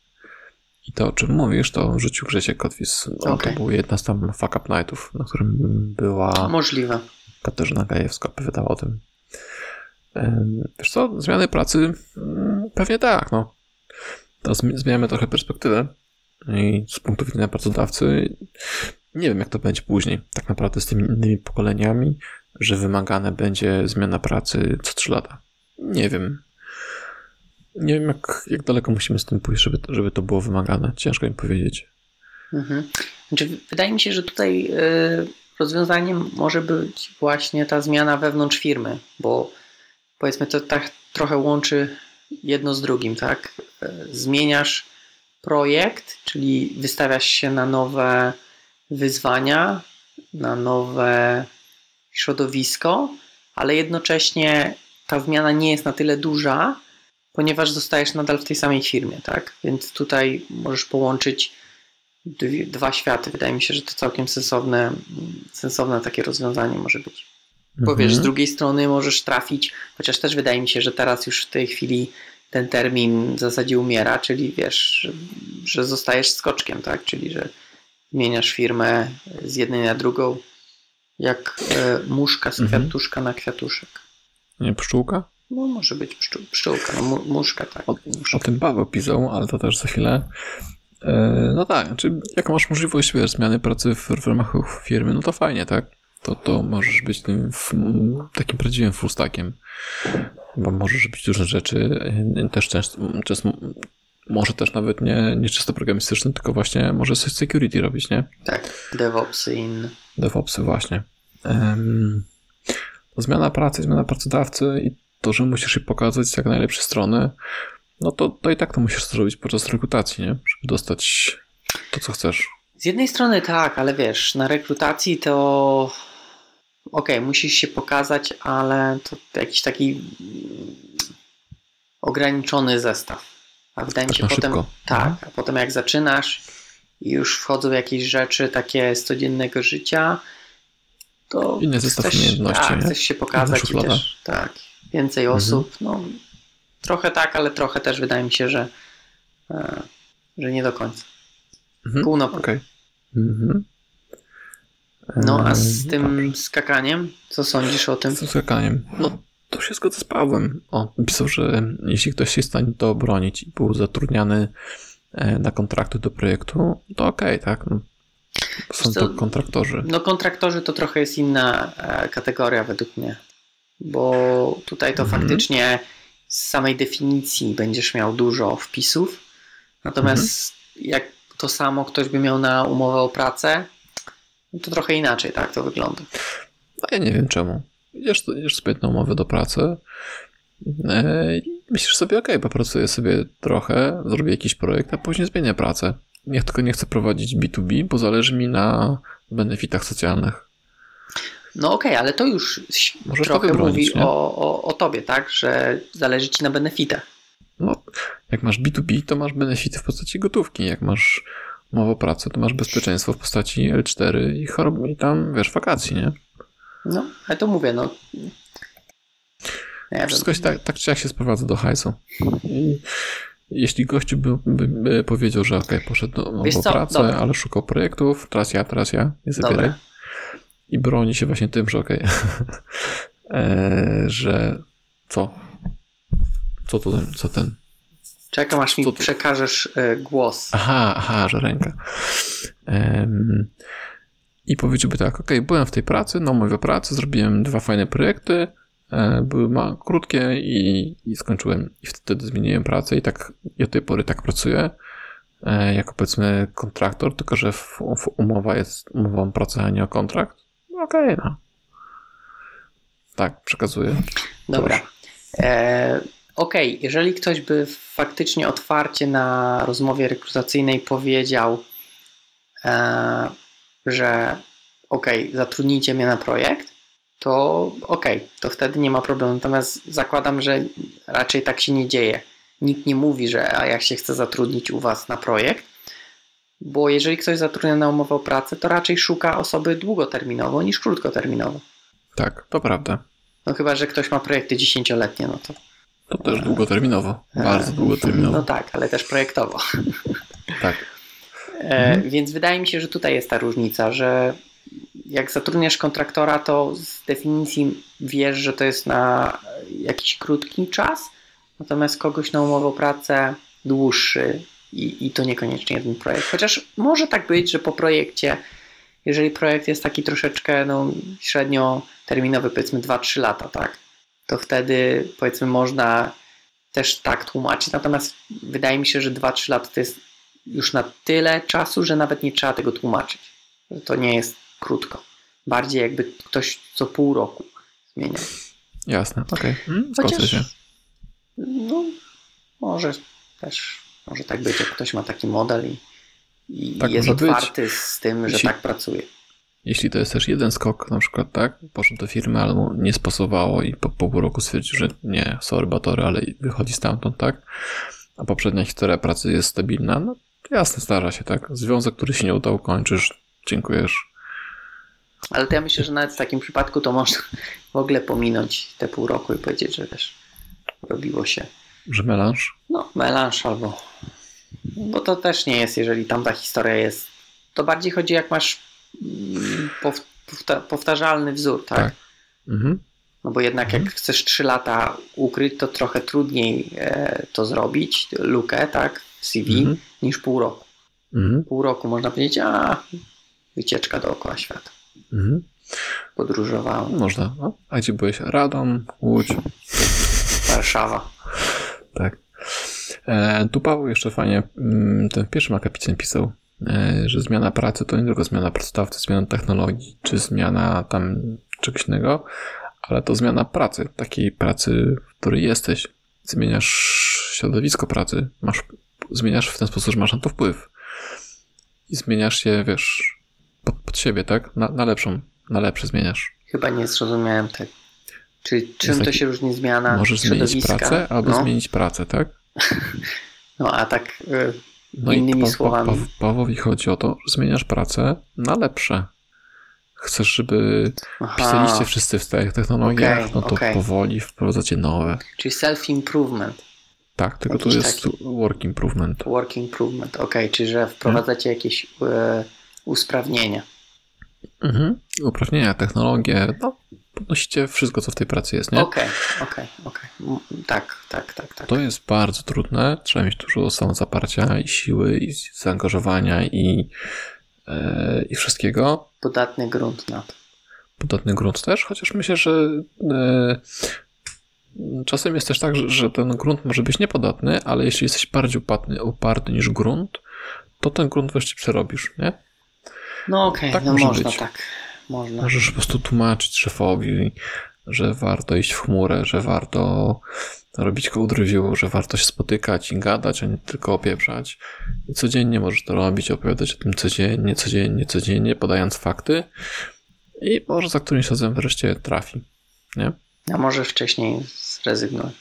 I to, o czym mówisz, to rzucił Grzesiek Kotwis. Okay. To był jedna z tam fuck up nightów, na którym była... Możliwe. Katarzyna Gajewska opowiadała o tym. Wiesz co, zmiany pracy? Pewnie tak, no. Teraz zmieniamy trochę perspektywę i z punktu widzenia pracodawcy nie wiem, jak to będzie później. Tak naprawdę z tymi innymi pokoleniami, że wymagane będzie zmiana pracy co trzy lata. Nie wiem. Nie wiem, jak, jak daleko musimy z tym pójść, żeby, żeby to było wymagane. Ciężko mi powiedzieć. Mhm. Znaczy, wydaje mi się, że tutaj y, rozwiązaniem może być właśnie ta zmiana wewnątrz firmy, bo powiedzmy to tak trochę łączy jedno z drugim, tak? Zmieniasz projekt, czyli wystawiasz się na nowe wyzwania, na nowe środowisko, ale jednocześnie ta zmiana nie jest na tyle duża, ponieważ zostajesz nadal w tej samej firmie, tak? Więc tutaj możesz połączyć dwie, dwa światy. Wydaje mi się, że to całkiem sensowne, sensowne takie rozwiązanie może być. Bo mhm. wiesz, z drugiej strony możesz trafić, chociaż też wydaje mi się, że teraz już w tej chwili ten termin w zasadzie umiera, czyli wiesz, że zostajesz skoczkiem, tak? Czyli, że zmieniasz firmę z jednej na drugą jak muszka z kwiatuszka mhm. na kwiatuszek. Nie, pszczółka? No może być pszczół, pszczółka, no, mu, muszka, tak. O, muszka. O tym Paweł pisał, ale to też za chwilę. Yy, no tak, znaczy, jak masz możliwość wiesz, zmiany pracy w, w ramach firmy, no to fajnie, tak? To, to możesz być tym w, takim prawdziwym full stackiem, bo możesz być różne rzeczy, też często, często może też nawet nie, nie czysto programistyczny, tylko właśnie może coś security robić, nie? Tak, DevOpsy i inne. DevOpsy, właśnie. Um, Zmiana pracy, zmiana pracodawcy i to, że musisz jej pokazać z jak najlepszej strony, no to, to i tak to musisz zrobić podczas rekrutacji, nie? Żeby dostać to, co chcesz. Z Z jednej strony tak, ale wiesz, na rekrutacji to okej, okay, musisz się pokazać, ale to jakiś taki ograniczony zestaw. A wydaje mi się potem, szybko. tak, a potem jak zaczynasz i już wchodzą jakieś rzeczy takie z codziennego życia, to inny zestaw umiejętności, tak, chcesz się pokazać i też, tak, więcej mhm. osób, no trochę tak, ale trochę też wydaje mi się, że, że nie do końca. Mhm. Pół na pół. Okay. Mhm. No a z tym tak. skakaniem, co sądzisz o tym? Z skakaniem. No. To się zgodzę z Pawłem. O, pisał, że jeśli ktoś się jest w stanie to obronić i był zatrudniany na kontrakty do projektu, to okej, okay, tak? No, są co, to kontraktorzy. No kontraktorzy to trochę jest inna kategoria według mnie, bo tutaj to mhm. faktycznie z samej definicji będziesz miał dużo wpisów, natomiast mhm. jak to samo ktoś by miał na umowę o pracę, to trochę inaczej tak to wygląda. No ja nie wiem czemu. Idziesz, idziesz sobie na umowę do pracy i myślisz sobie, okej, okay, popracuję sobie trochę, zrobię jakiś projekt, a później zmienię pracę. Ja tylko nie chcę prowadzić B dwa B, bo zależy mi na benefitach socjalnych. No okej, okay, ale to już Możesz trochę to wybronić, mówi o, o, o tobie, tak? Że zależy ci na benefitach. No, jak masz B dwa B, to masz benefity w postaci gotówki. Jak masz umowę o pracę, to masz bezpieczeństwo w postaci L cztery i choroby i tam, wiesz, wakacji, nie? No, ale to mówię, no. Ja Wszystko się tak, tak czy jak się sprowadza do hajsu. I jeśli gościu by, by, by powiedział, że okej, okay, poszedł do nową pracę, Dobra. ale szukał projektów, teraz ja, teraz ja, nie zabieraj. I broni się właśnie tym, że okej, okay, że co? Co to ten? Co ten? Czekam, aż mi przekażesz głos. Aha, aha, że ręka. Um, I powiedziałby tak, okej, okay, byłem w tej pracy, na umowę pracy, zrobiłem dwa fajne projekty, były ma krótkie i, i skończyłem. I wtedy zmieniłem pracę i tak i od tej pory tak pracuję, jako powiedzmy kontraktor, tylko że w, w umowa jest umową pracy, a nie o kontrakt. Okej, okay, no. Tak, przekazuję. Dobra. E, okej, okay. Jeżeli ktoś by faktycznie otwarcie na rozmowie rekrutacyjnej powiedział, e, że okej, okay, zatrudnijcie mnie na projekt, to okej, okay, to wtedy nie ma problemu. Natomiast zakładam, że raczej tak się nie dzieje. Nikt nie mówi, że a ja się chcę zatrudnić u was na projekt, bo jeżeli ktoś zatrudnia na umowę o pracę, to raczej szuka osoby długoterminowo niż krótkoterminowo. Tak, to prawda. No chyba, że ktoś ma projekty dziesięcioletnie, no to... To też długoterminowo, bardzo długoterminowo. No tak, ale też projektowo. Tak. Mhm. Więc wydaje mi się, że tutaj jest ta różnica, że jak zatrudniasz kontraktora, to z definicji wiesz, że to jest na jakiś krótki czas, natomiast kogoś na umowę o pracę dłuższy i, i to niekoniecznie jeden projekt. Chociaż może tak być, że po projekcie, jeżeli projekt jest taki troszeczkę no, średnio terminowy, powiedzmy dwa trzy lata, tak, to wtedy powiedzmy można też tak tłumaczyć. Natomiast wydaje mi się, że dwa trzy lata to jest już na tyle czasu, że nawet nie trzeba tego tłumaczyć. To nie jest krótko. Bardziej jakby ktoś co pół roku zmienia. Jasne, okej. Okay. Zgodzę się. No, może też, może tak być, jak ktoś ma taki model i, i tak jest otwarty być. z tym, że jeśli, tak pracuje. Jeśli to jest też jeden skok, na przykład tak, poszedł do firmy, ale mu nie spasowało i po pół roku stwierdził, że nie, sorry, batory, ale wychodzi stamtąd, tak? A poprzednia historia pracy jest stabilna, no jasne, stara się, tak? Związek, który się nie udał, kończysz, dziękujesz. Ale to ja myślę, że nawet w takim przypadku to można w ogóle pominąć te pół roku i powiedzieć, że też robiło się... Że melanż? No, melanż albo... Bo to też nie jest, jeżeli tamta historia jest. To bardziej chodzi, jak masz powta- powtarzalny wzór, tak? Tak. Mhm. No bo jednak jak chcesz trzy lata ukryć, to trochę trudniej to zrobić, lukę, tak, w C V, mm-hmm. niż pół roku. Mm-hmm. Pół roku można powiedzieć, a wycieczka dookoła świata. Mm-hmm. Podróżowałem. Można. No. A gdzie byłeś? Radom, Łódź. Warszawa. Tak. E, tu Paweł jeszcze fajnie ten w pierwszym akapicie pisał, e, że zmiana pracy to nie tylko zmiana pracodawcy, zmiana technologii, czy zmiana tam czegoś innego, ale to zmiana pracy, takiej pracy, w której jesteś. Zmieniasz środowisko pracy, masz, zmieniasz w ten sposób, że masz na to wpływ. i zmieniasz je, wiesz, pod, pod siebie, tak? Na, na lepszą, na lepsze zmieniasz. Chyba nie zrozumiałem tego. Czyli czym jest to taki, się różni zmiana możesz środowiska? Zmienić pracę albo no. zmienić pracę, tak? No a tak y, no innymi i pa, słowami. Pa, pa, Pawłowi chodzi o to, że zmieniasz pracę na lepsze. Chcesz, żeby Aha. pisaliście wszyscy w starych technologiach, okay, no to okay. powoli wprowadzacie nowe. Czyli self-improvement. Tak, tylko jakiś tu jest taki work improvement. Work improvement, okej, okay, czyli że wprowadzacie hmm? jakieś y, usprawnienia. Mhm. Uprawnienia, technologie, no podnosicie wszystko, co w tej pracy jest, nie? Okej, okej, okej. Tak, tak, tak, tak. To jest bardzo trudne, trzeba mieć dużo samozaparcia i siły, i zaangażowania, i, e, i wszystkiego. Podatny grunt na to. Podatny grunt też, chociaż myślę, że e, czasem jest też tak, że, że ten grunt może być niepodatny, ale jeśli jesteś bardziej uparty, uparty niż grunt, to ten grunt wreszcie przerobisz, nie? No okej, okay, tak no może można być. tak. Można. Możesz po prostu tłumaczyć szefowi, że warto iść w chmurę, że warto robić code review, że warto się spotykać i gadać, a nie tylko opieprzać. I codziennie możesz to robić, opowiadać o tym codziennie, codziennie, codziennie, podając fakty i może za którymś razem wreszcie trafi, nie? A może wcześniej zrezygnuje.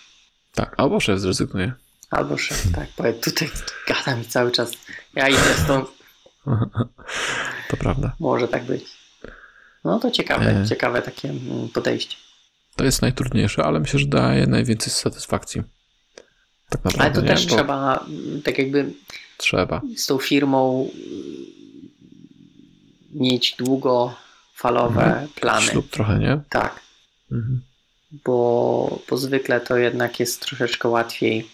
Tak, albo szef zrezygnuje. Albo szef, tak, bo ja tutaj gada mi cały czas, ja idę stąd. To prawda. Może tak być. No to ciekawe, e... ciekawe takie podejście. To jest najtrudniejsze, ale myślę, że daje najwięcej satysfakcji. Tak naprawdę. Ale to nie? też Bo... trzeba, tak jakby trzeba z tą firmą mieć długofalowe mhm. plany. Ślub trochę, nie? Tak. Mhm. Bo, bo zwykle to jednak jest troszeczkę łatwiej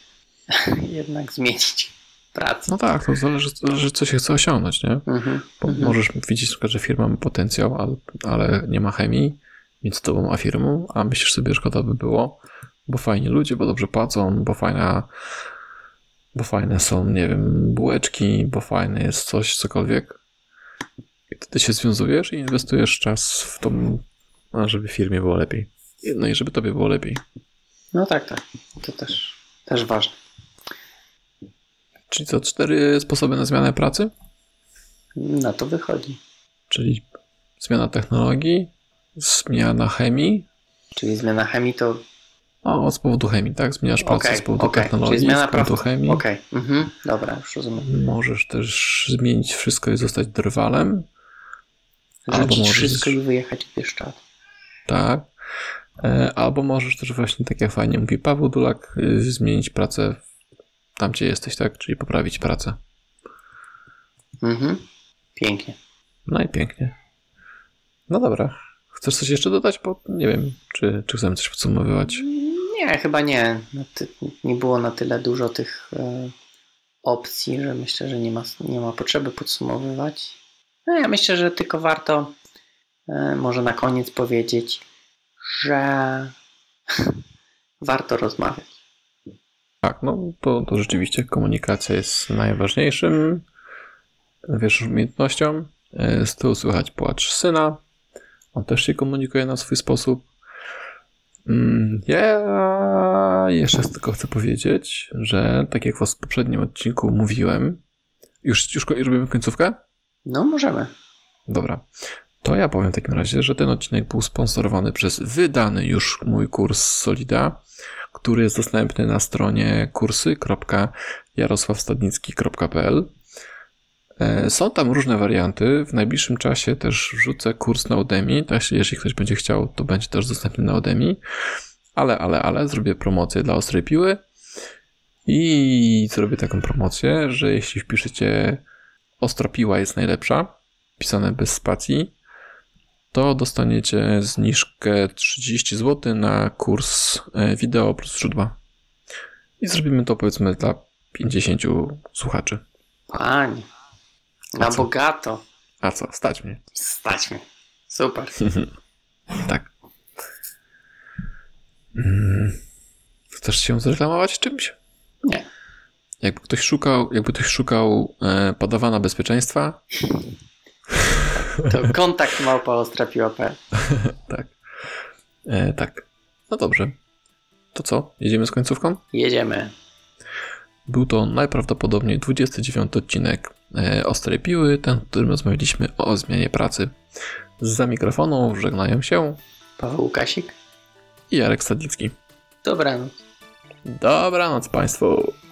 jednak zmienić pracę. No tak, to zależy, zależy co się chce osiągnąć, nie? Mm-hmm. Bo mm-hmm. możesz widzieć, że firma ma potencjał, ale, ale nie ma chemii między tobą a firmą, a myślisz sobie, że szkoda by było, bo fajni ludzie, bo dobrze płacą, bo fajna, bo fajne są, nie wiem, bułeczki, bo fajne jest coś, cokolwiek. I wtedy się związujesz i inwestujesz czas w to, żeby firmie było lepiej. No i żeby tobie było lepiej. No tak, tak. To też, też ważne. Czyli co, cztery sposoby na zmianę pracy? Na to wychodzi. Czyli zmiana technologii, zmiana chemii. Czyli zmiana chemii to... O, z powodu chemii, tak? Zmieniasz pracę okay, z powodu okay. technologii, czyli zmiana z powodu pra... chemii. Okej, okay. mhm. dobra, już rozumiem. Możesz też zmienić wszystko i zostać drwalem. Rzucić możesz... wszystko i wyjechać w Bieszczad. Tak. Albo możesz też właśnie, tak jak fajnie mówi Paweł Dulak, zmienić pracę w tam, gdzie jesteś, tak? Czyli poprawić pracę. Mhm. Pięknie. No i pięknie. No dobra. Chcesz coś jeszcze dodać? Bo nie wiem, czy, czy chcemy coś podsumowywać. Nie, chyba nie. Nie było na tyle dużo tych opcji, że myślę, że nie ma, nie ma potrzeby podsumowywać. No ja myślę, że tylko warto może na koniec powiedzieć, że warto rozmawiać. Tak, no to, to rzeczywiście komunikacja jest najważniejszym, wiesz, umiejętnością. Z tyłu słychać płacz syna. On też się komunikuje na swój sposób. Ja jeszcze tylko chcę powiedzieć, że tak jak was w poprzednim odcinku mówiłem, już, już robimy końcówkę? No możemy. Dobra. To ja powiem w takim razie, że ten odcinek był sponsorowany przez wydany już mój kurs Solida, który jest dostępny na stronie kursy kropka jarosław stadnicki kropka p l. Są tam różne warianty. W najbliższym czasie też wrzucę kurs na Udemy. Jeśli ktoś będzie chciał, to będzie też dostępny na Udemy. Ale, ale, ale zrobię promocję dla Ostrej Piły i zrobię taką promocję, że jeśli wpiszecie Ostra Piła jest najlepsza, pisane bez spacji, to dostaniecie zniżkę trzydzieści złotych na kurs wideo plus źródła. I zrobimy to powiedzmy dla pięćdziesięciu słuchaczy. Pani, na bogato. A co, stać mnie. Stać mnie, super. Tak. Chcesz się zreklamować czymś? Nie. Jakby ktoś szukał, jakby ktoś szukał e, padawana bezpieczeństwa... To kontakt małpa ostrapiła.pl. Tak. E, tak. No dobrze. To co? Jedziemy z końcówką? Jedziemy. Był to najprawdopodobniej dwudziesty dziewiąty odcinek Ostrej Piły, ten, w którym rozmawialiśmy o zmianie pracy. Za mikrofonu żegnają się Paweł Łukasik i Jarek Stadnicki. Dobranoc. Dobranoc Państwu.